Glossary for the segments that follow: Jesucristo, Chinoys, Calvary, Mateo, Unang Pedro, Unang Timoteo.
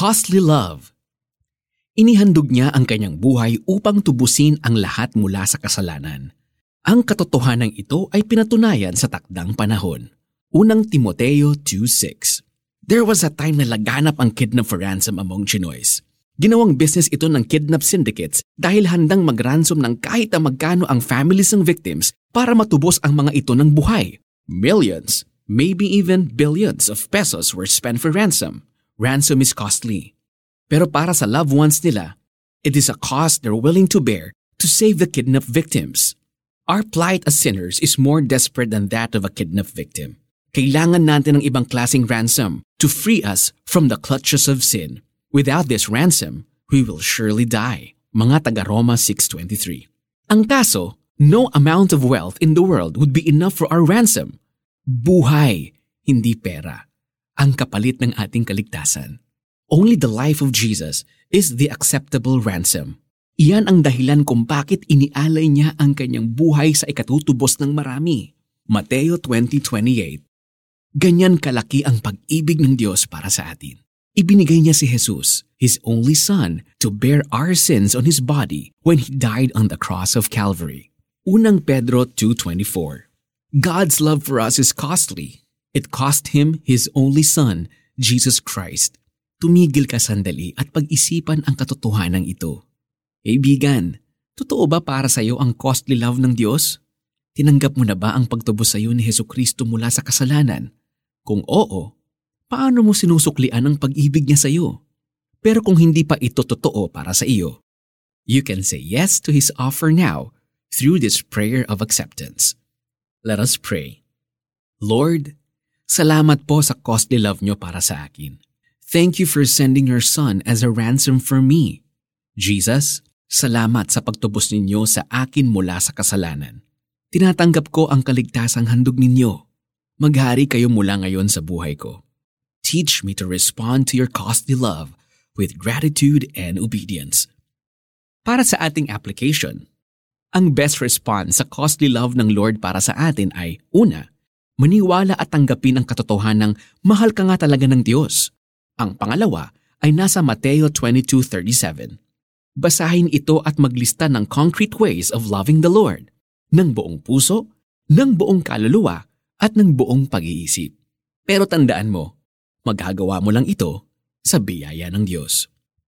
costly love. Inihandog niya ang kanyang buhay upang tubusin ang lahat mula sa kasalanan. Ang katotohanan ito ay pinatunayan sa takdang panahon. Unang Timoteo 2:6. There was a time na laganap ang kidnap for ransom among Chinoys. Ginawang business ito ng kidnap syndicates dahil handang mag-ransom ng kahit magkano ang families ng victims para matubos ang mga ito ng buhay. Millions, maybe even billions of pesos were spent for ransom. Ransom is costly. Pero para sa loved ones nila, it is a cost they're willing to bear to save the kidnapped victims. Our plight as sinners is more desperate than that of a kidnapped victim. Kailangan natin ng ibang klaseng ransom to free us from the clutches of sin. Without this ransom, we will surely die. Mga taga Roma 6:23. Ang kaso, no amount of wealth in the world would be enough for our ransom. Buhay, hindi pera. Ang kapalit ng ating kaligtasan. Only the life of Jesus is the acceptable ransom. Iyan ang dahilan kung bakit inialay niya ang kanyang buhay sa ikatutubos ng marami. Mateo 20:28. Ganyan kalaki ang pag-ibig ng Diyos para sa atin. Ibinigay niya si Jesus, His only Son, to bear our sins on His body when He died on the cross of Calvary. Unang Pedro 2:24. God's love for us is costly. It cost Him His only Son, Jesus Christ. Tumigil ka sandali at pag-isipan ang katotohanan ito. Kaibigan, totoo ba para sa iyo ang costly love ng Diyos? Tinanggap mo na ba ang pagtubos sa iyo ni Jesucristo mula sa kasalanan? Kung oo, paano mo sinusuklian ang pag-ibig niya sa iyo? Pero kung hindi pa ito totoo para sa iyo, you can say yes to His offer now through this prayer of acceptance. Let us pray. Lord, salamat po sa costly love niyo para sa akin. Thank you for sending your Son as a ransom for me. Jesus, salamat sa pagtubos ninyo sa akin mula sa kasalanan. Tinatanggap ko ang kaligtasang handog ninyo. Maghari kayo mula ngayon sa buhay ko. Teach me to respond to your costly love with gratitude and obedience. Para sa ating application, ang best response sa costly love ng Lord para sa atin ay, una, maniwala at tanggapin ang katotohanan ng mahal ka nga talaga ng Diyos. Ang pangalawa ay nasa Mateo 22:37. Basahin ito at maglista ng concrete ways of loving the Lord, ng buong puso, ng buong kaluluwa, at ng buong pag-iisip. Pero tandaan mo, magagawa mo lang ito sa biyaya ng Diyos.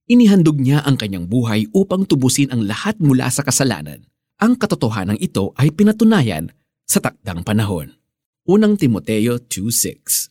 Inihandog niya ang kanyang buhay upang tubusin ang lahat mula sa kasalanan. Ang katotohanan ito ay pinatunayan sa takdang panahon. Unang Timoteo 2:6.